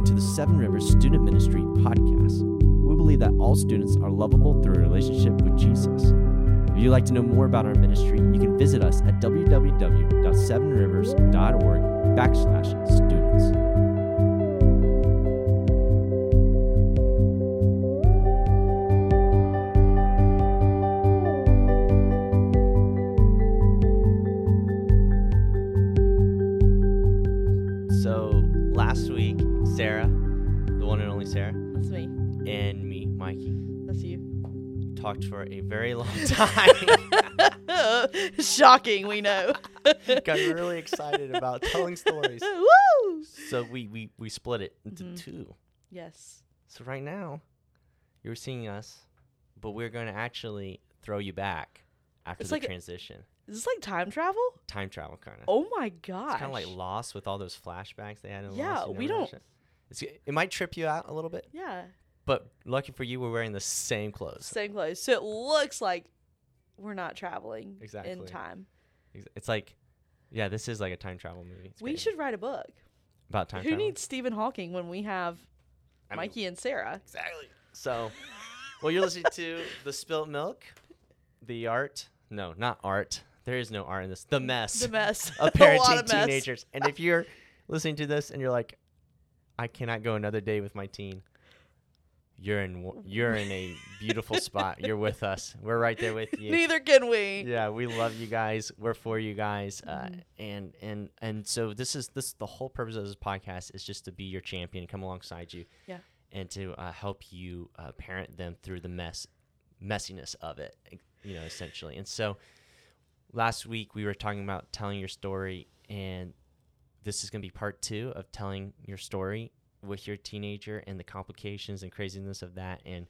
listening to the Seven Rivers Student Ministry podcast. We believe that all students are lovable through a relationship with Jesus. If you'd like to know more about our ministry, you can visit us at www.sevenrivers.org/students. Talked for a very long time. Shocking, we know. Got really excited about telling stories. Woo! So we split it into two. Yes. So right now, you're seeing us, but we're going to actually throw you back after the transition. Is this like time travel? Time travel, kind of. Oh my gosh. It's kind of like Lost with all those flashbacks they had in Lost. Yeah, you know, we don't. It might trip you out a little bit. Yeah. But lucky for you, we're wearing the same clothes. Same clothes. So it looks like we're not traveling in time. It's like, yeah, this is like a time travel movie. We should write a book. About time travel? Who needs Stephen Hawking when we have Mikey and Sarah? Exactly. So, well, you're listening to The Spilt Milk, the art. No, not art. There is no art in this. The mess. Of parenting teenagers. And if you're listening to this and you're like, I cannot go another day with my teen. You're in a beautiful spot. You're with us. We're right there with you. Neither can we. Yeah, we love you guys. We're for you guys. And so this is the whole purpose of this podcast is just to be your champion, come alongside you, and to help you parent them through the messiness of it, you know, essentially. And so last week we were talking about telling your story, and this is going to be part two of telling your story with your teenager and the complications and craziness of that. And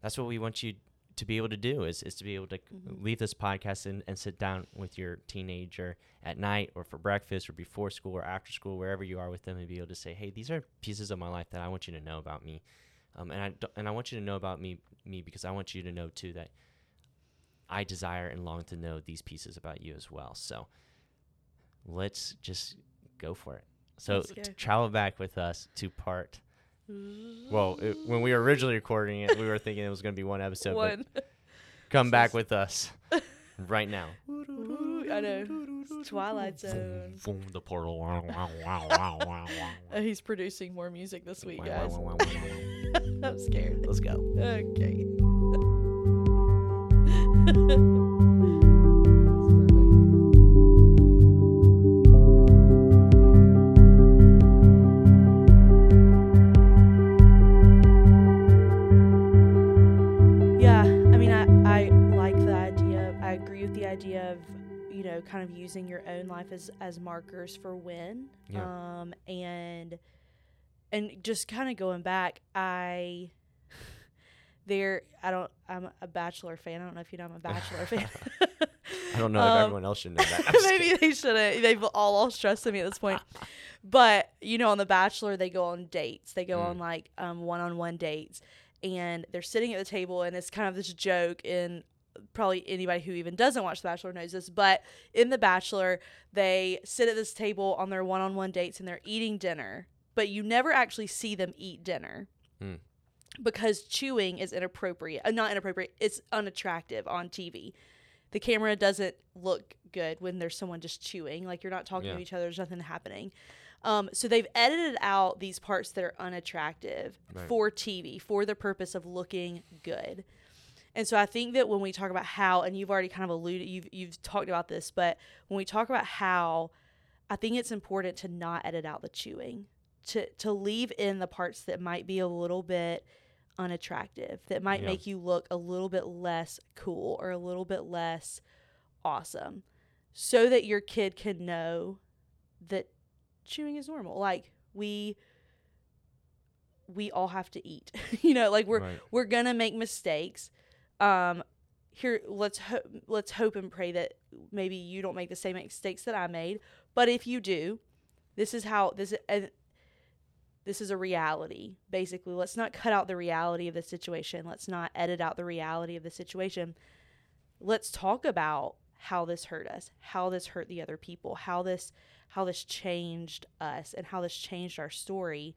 that's what we want you to be able to do is to be able to leave this podcast and sit down with your teenager at night or for breakfast or before school or after school, wherever you are with them, and be able to say, hey, these are pieces of my life that I want you to know about me. And I want you to know about me because I want you to know too that I desire and long to know these pieces about you as well. So let's just go for it. So travel back with us to part. Well, when we were originally recording it, we were thinking it was going to be one episode. One. But come back with us right now. I know. It's Twilight Zone. The portal. He's producing more music this week, guys. I'm scared. Let's go. Okay. Idea of, you know, kind of using your own life as markers for when, and just kind of going back, I'm a Bachelor fan. I don't know if you know I'm a Bachelor fan. I don't know if everyone else should know that. Maybe they shouldn't. They've all stressed to me at this point. But, you know, on The Bachelor, they go on dates. They go on, like, one-on-one dates. And they're sitting at the table, and it's kind of this joke in probably anybody who even doesn't watch The Bachelor knows this, but in The Bachelor, they sit at this table on their one-on-one dates and they're eating dinner, but you never actually see them eat dinner because chewing is it's unattractive on TV. The camera doesn't look good when there's someone just chewing, like you're not talking to each other, there's nothing happening. So they've edited out these parts that are unattractive for TV, for the purpose of looking good. And so I think that when we talk about how, and you've already kind of alluded, you've talked about this, but when we talk about how, I think it's important to not edit out the chewing, to leave in the parts that might be a little bit unattractive, that might make you look a little bit less cool or a little bit less awesome, so that your kid can know that chewing is normal. Like we all have to eat, you know, like we're gonna make mistakes. Here, let's hope and pray that maybe you don't make the same mistakes that I made. But if you do, this is a reality. Basically, let's not cut out the reality of the situation. Let's not edit out the reality of the situation. Let's talk about how this hurt us, how this hurt the other people, how this changed us, and how this changed our story,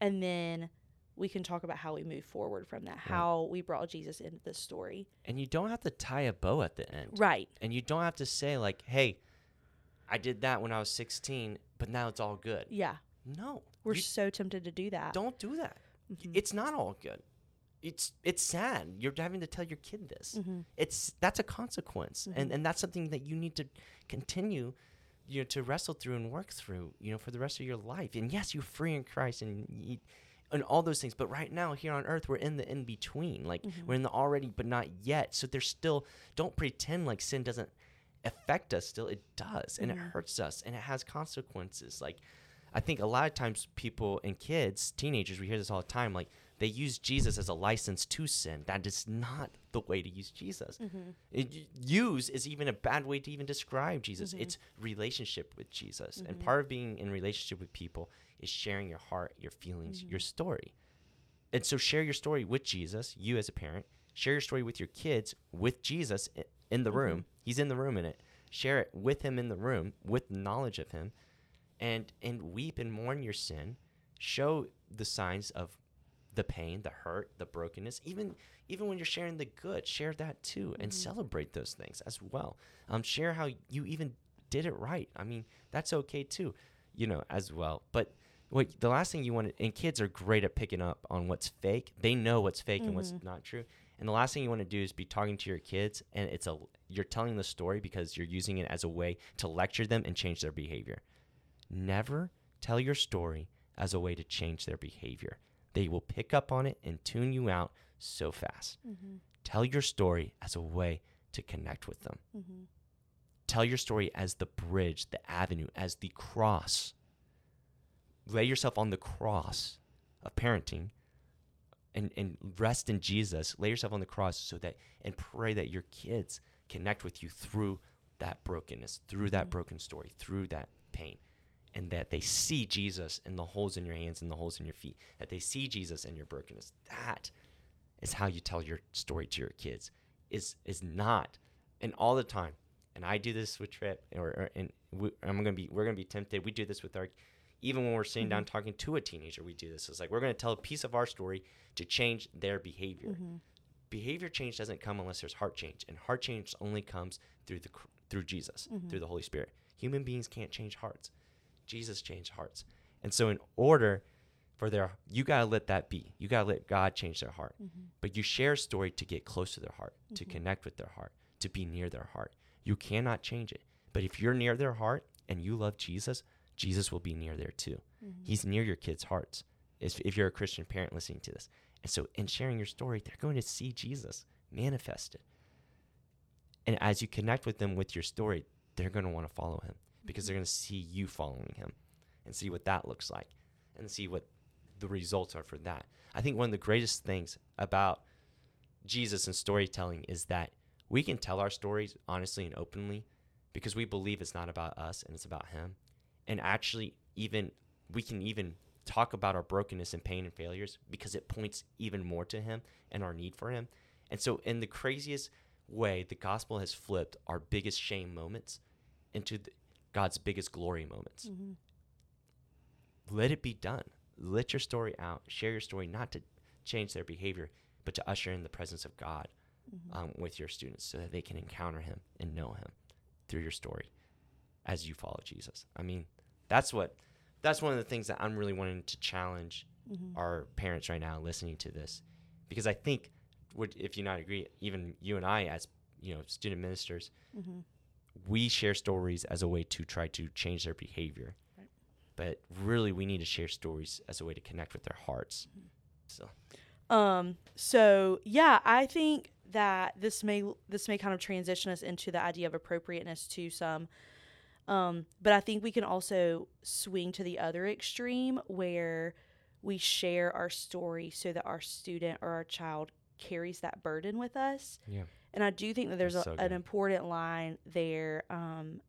And then we can talk about how we move forward from that, how we brought Jesus into this story. And you don't have to tie a bow at the end. Right. And you don't have to say, like, hey, I did that when I was 16, but now it's all good. Yeah. No. We're so tempted to do that. Don't do that. Mm-hmm. It's not all good. It's sad. You're having to tell your kid this. Mm-hmm. That's a consequence. Mm-hmm. And that's something that you need to continue, you know, to wrestle through and work through, you know, for the rest of your life. And yes, you're free in Christ and all those things. But right now here on earth, we're in the in-between. Like, mm-hmm. we're in the already but not yet. So there's still, don't pretend like sin doesn't affect us still. It does. And mm-hmm. it hurts us. And it has consequences. Like, I think a lot of times people and kids, teenagers, we hear this all the time, like, they use Jesus as a license to sin. That is not the way to use Jesus. Mm-hmm. Use is even a bad way to even describe Jesus. Mm-hmm. It's relationship with Jesus. Mm-hmm. And part of being in relationship with people is sharing your heart, your feelings, mm-hmm. your story. And so share your story with Jesus, you as a parent. Share your story with your kids, with Jesus in the mm-hmm. room. He's in the room in it. Share it with him in the room, with knowledge of him. And weep and mourn your sin. Show the signs of the pain, the hurt, the brokenness, even when you're sharing the good, share that too, and mm-hmm. celebrate those things as well. Share how you even did it right. I mean, that's okay too, you know, as well. But the last thing you want to, and kids are great at picking up on what's fake. They know what's fake mm-hmm. and what's not true. And the last thing you want to do is be talking to your kids, and you're telling the story because you're using it as a way to lecture them and change their behavior. Never tell your story as a way to change their behavior. They will pick up on it and tune you out so fast. Mm-hmm. Tell your story as a way to connect with them. Mm-hmm. Tell your story as the bridge, the avenue, as the cross. Lay yourself on the cross of parenting and rest in Jesus. Lay yourself on the cross and pray that your kids connect with you through that brokenness, through that mm-hmm. broken story, through that pain. And that they see Jesus in the holes in your hands and the holes in your feet, that they see Jesus in your brokenness. That is how you tell your story to your kids, is not, and all the time. And I do this with Tripp, we're going to be tempted. We do this with even when we're sitting mm-hmm. down talking to a teenager, we do this. It's like, we're going to tell a piece of our story to change their behavior. Mm-hmm. Behavior change doesn't come unless there's heart change, and heart change only comes through Jesus, mm-hmm. through the Holy Spirit. Human beings can't change hearts. Jesus changed hearts. And so in order for you got to let that be. You got to let God change their heart. Mm-hmm. But you share a story to get close to their heart, mm-hmm. to connect with their heart, to be near their heart. You cannot change it. But if you're near their heart and you love Jesus, Jesus will be near there too. Mm-hmm. He's near your kids' hearts if you're a Christian parent listening to this. And so in sharing your story, they're going to see Jesus manifested. And as you connect with them with your story, they're going to want to follow him, because they're going to see you following him and see what that looks like and see what the results are for that. I think one of the greatest things about Jesus and storytelling is that we can tell our stories honestly and openly because we believe it's not about us and it's about him. And actually, we can even talk about our brokenness and pain and failures because it points even more to him and our need for him. And so in the craziest way, the gospel has flipped our biggest shame moments into God's biggest glory moments. Mm-hmm. Let it be done. Let your story out. Share your story, not to change their behavior, but to usher in the presence of God mm-hmm. With your students so that they can encounter him and know him through your story as you follow Jesus. I mean, that's one of the things that I'm really wanting to challenge mm-hmm. our parents right now listening to this, because I think if you not agree, even you and I as, you know, student ministers, mm-hmm. we share stories as a way to try to change their behavior. Right. But really, we need to share stories as a way to connect with their hearts. Mm-hmm. So, yeah, I think that this may kind of transition us into the idea of appropriateness to some. But I think we can also swing to the other extreme where we share our story so that our student or our child carries that burden with us. Yeah. And I do think that there's an important line there,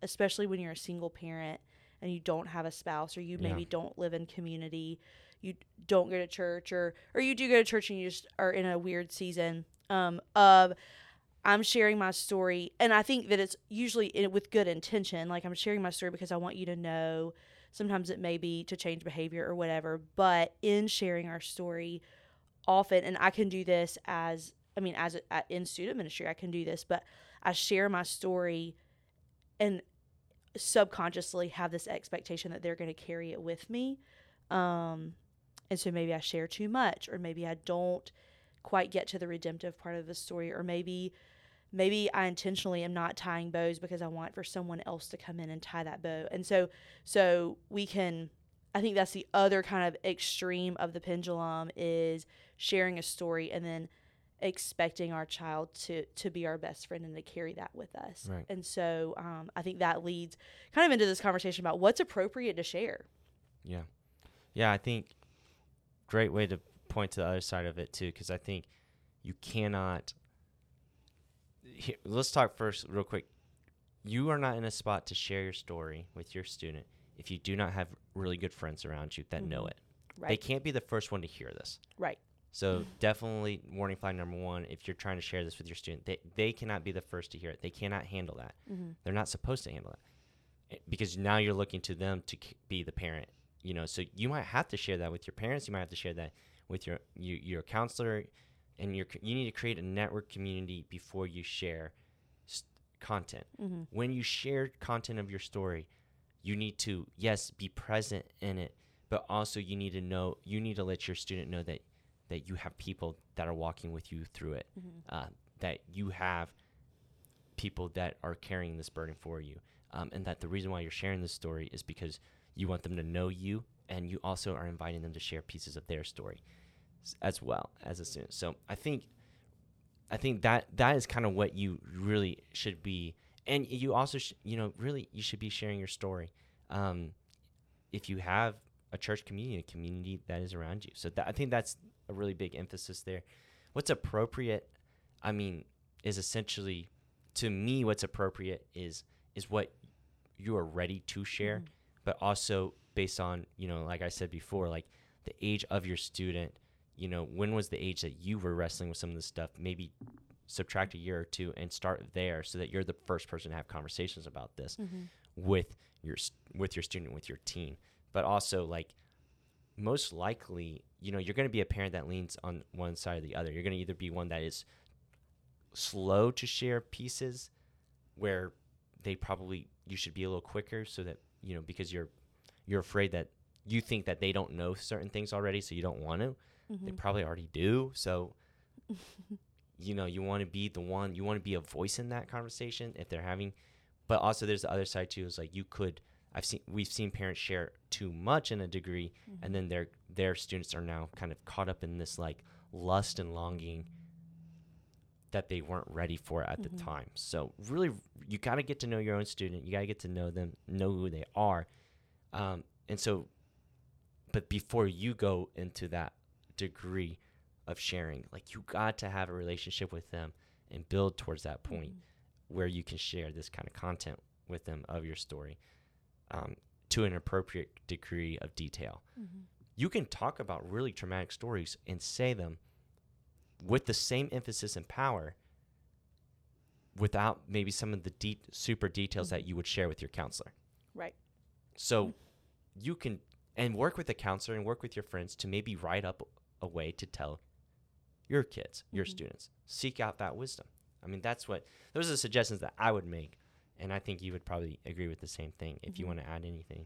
especially when you're a single parent and you don't have a spouse, or you maybe don't live in community, you don't go to church, or you do go to church and you just are in a weird season of I'm sharing my story. And I think that it's usually with good intention. Like, I'm sharing my story because I want you to know Sometimes it may be to change behavior or whatever, but in sharing our story often, and I can do this in student ministry, I can do this, but I share my story and subconsciously have this expectation that they're going to carry it with me. And so maybe I share too much, or maybe I don't quite get to the redemptive part of the story, or maybe I intentionally am not tying bows because I want for someone else to come in and tie that bow. And so we can, I think that's the other kind of extreme of the pendulum, is sharing a story and then expecting our child to be our best friend and to carry that with us. Right. And so I think that leads kind of into this conversation about what's appropriate to share. Yeah. Yeah, I think great way to point to the other side of it too, because I think you cannot – let's talk first real quick. You are not in a spot to share your story with your student if you do not have really good friends around you that mm-hmm. know it. Right. They can't be the first one to hear this. Right. So definitely warning flag number one, if you're trying to share this with your student, they cannot be the first to hear it. They cannot handle that. Mm-hmm. They're not supposed to handle that, because now you're looking to them to be the parent, you know, so you might have to share that with your parents. You might have to share that with your counselor, and you need to create a network community before you share content. Mm-hmm. When you share content of your story, you need to, yes, be present in it, but also you need to let your student know that you have people that are walking with you through it, mm-hmm. That you have people that are carrying this burden for you, and that the reason why you're sharing this story is because you want them to know you, and you also are inviting them to share pieces of their story as well as a student. So I think that is kind of what you really should be, and you also, you should be sharing your story if you have a church community, a community that is around you. So I think that's a really big emphasis there. What's appropriate, I mean, is essentially, to me, what's appropriate is what you are ready to share, mm-hmm. but also based on, like I said before, like the age of your student, when was the age that you were wrestling with some of this stuff? Maybe subtract a year or two and start there, so that you're the first person to have conversations about this mm-hmm. with your student, with your teen. But also, like, most likely, you're going to be a parent that leans on one side or the other. You're going to either be one that is slow to share pieces where you should be a little quicker, so that, because you're afraid that you think that they don't know certain things already, so you don't want to. Mm-hmm. They probably already do. So, you want to be you want to be a voice in that conversation if they're having. But also there's the other side too, is like we've seen parents share too much in a degree, mm-hmm. and then their students are now kind of caught up in this like lust and longing that they weren't ready for at mm-hmm. the time. So really, you got to get to know your own student. You got to get to know them, know who they are, and so. But before you go into that degree of sharing, like, you got to have a relationship with them and build towards that point mm-hmm. where you can share this kind of content with them of your story. To an appropriate degree of detail. Mm-hmm. You can talk about really traumatic stories and say them with the same emphasis and power without maybe some of the super details mm-hmm. that you would share with your counselor. Right. So mm-hmm. you can, and work with the counselor and work with your friends to maybe write up a way to tell your kids, mm-hmm. your students, seek out that wisdom. I mean, those are the suggestions that I would make. And I think you would probably agree with the same thing if mm-hmm. you want to add anything.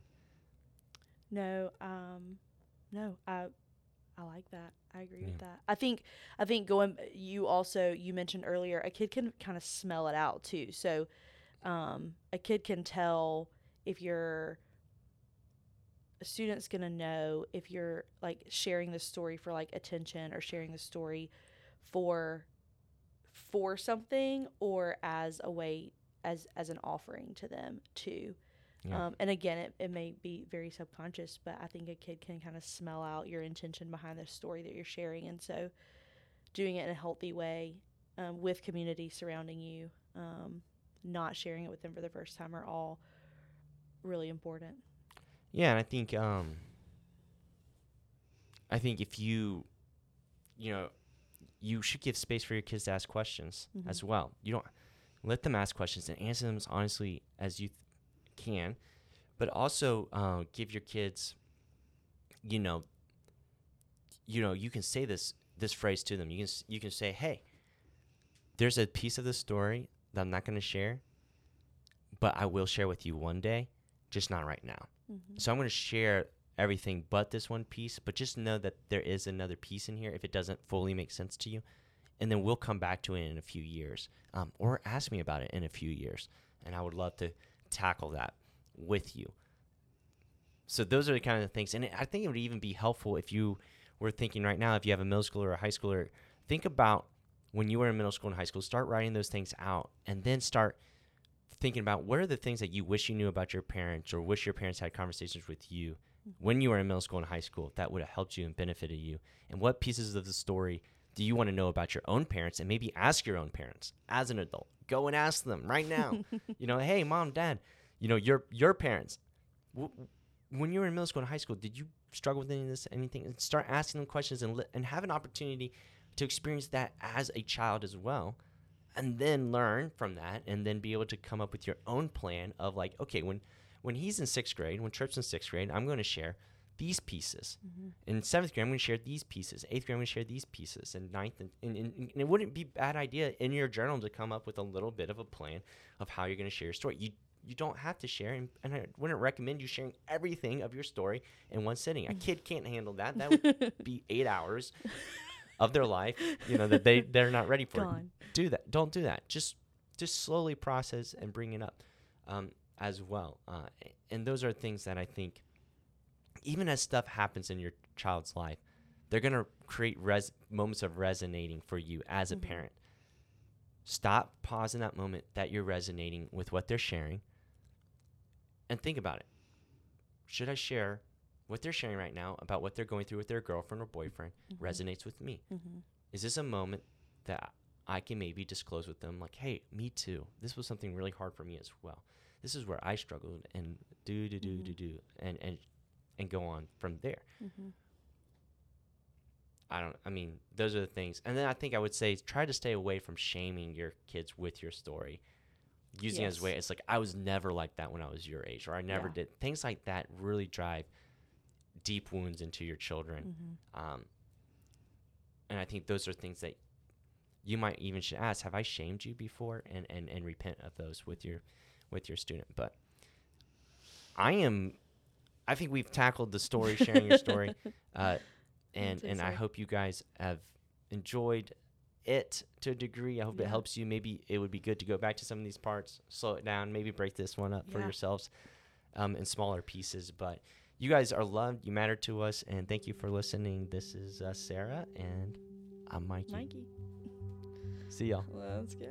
No, I like that. I agree yeah. with that. I think going, you mentioned earlier, a kid can kind of smell it out too. So a kid can tell if a student's going to know if you're like sharing the story for like attention, or sharing the story for something, or as a way as an offering to them too. Yeah. And again, it may be very subconscious, but I think a kid can kind of smell out your intention behind the story that you're sharing. And so doing it in a healthy way, with community surrounding you, not sharing it with them for the first time, are all really important. Yeah. And I think if you should give space for your kids to ask questions mm-hmm. as well. You don't, let them ask questions and answer them as honestly as you can. but also give your kids, you can say this phrase to them. You can say, hey, there's a piece of the story that I'm not going to share, but I will share with you one day, just not right now. Mm-hmm. So I'm going to share everything but this one piece, but just know that there is another piece in here if it doesn't fully make sense to you. And then we'll come back to it in a few years, or ask me about it in a few years. And I would love to tackle that with you. So those are the kind of things. And I think it would even be helpful if you were thinking right now, if you have a middle schooler or a high schooler, think about when you were in middle school and high school, start writing those things out and then start thinking about what are the things that you wish you knew about your parents or wish your parents had conversations with you when you were in middle school and high school that would have helped you and benefited you. And what pieces of the story do you want to know about your own parents, and maybe ask your own parents as an adult. Go and ask them right now. Hey, mom, dad, your parents, when you were in middle school and high school, did you struggle with any of this, anything? And start asking them questions and have an opportunity to experience that as a child as well, and then learn from that and then be able to come up with your own plan of like, okay, when he's in sixth grade, when Tripp's in sixth grade, I'm going to share these pieces. Mm-hmm. In seventh grade, I'm going to share these pieces. Eighth grade, I'm going to share these pieces. And ninth, and it wouldn't be a bad idea in your journal to come up with a little bit of a plan of how you're going to share your story. You don't have to share, and I wouldn't recommend you sharing everything of your story in one sitting. A kid can't handle that. That would be 8 hours of their life, that they're not ready for. Do that. Don't do that. Just slowly process and bring it up as well. And those are things that I think, even as stuff happens in your child's life, they're going to create moments of resonating for you as a parent. Stop, pause in that moment that you're resonating with what they're sharing, and think about it. Should I share what they're sharing right now about what they're going through with their girlfriend or boyfriend resonates with me? Mm-hmm. Is this a moment that I can maybe disclose with them? Like, hey, me too. This was something really hard for me as well. This is where I struggled and and go on from there. Mm-hmm. Those are the things. And then I think I would say, try to stay away from shaming your kids with your story. Using it as a way, it's like, I was never like that when I was your age, or I never did. Things like that really drive deep wounds into your children. Mm-hmm. And I think those are things that you might even should ask, have I shamed you before? And repent of those with your student. But I think we've tackled the story, sharing your story. And I hope you guys have enjoyed it to a degree. I hope it helps you. Maybe it would be good to go back to some of these parts, slow it down, maybe break this one up for yourselves in smaller pieces. But you guys are loved. You matter to us. And thank you for listening. This is Sarah, and I'm Mikey. See y'all. Let's go.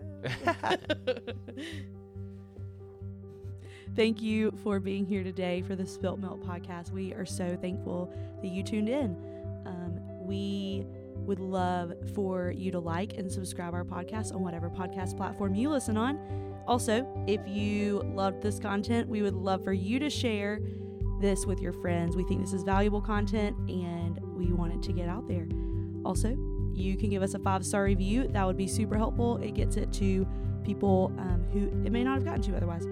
Thank you for being here today for the Spilt Milk podcast. We are so thankful that you tuned in. We would love for you to like and subscribe our podcast on whatever podcast platform you listen on. Also, if you loved this content, we would love for you to share this with your friends. We think this is valuable content, and we want it to get out there. Also, you can give us a 5-star review. That would be super helpful. It gets it to people who it may not have gotten to otherwise.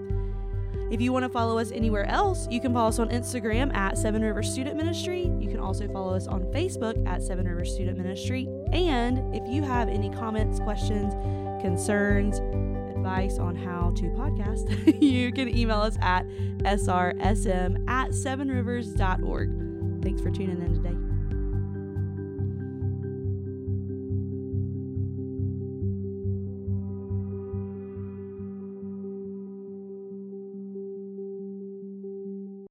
If you want to follow us anywhere else, you can follow us on Instagram at Seven Rivers Student Ministry. You can also follow us on Facebook at Seven Rivers Student Ministry. And if you have any comments, questions, concerns, advice on how to podcast, you can email us at srsm@7rivers.org. Thanks for tuning in today.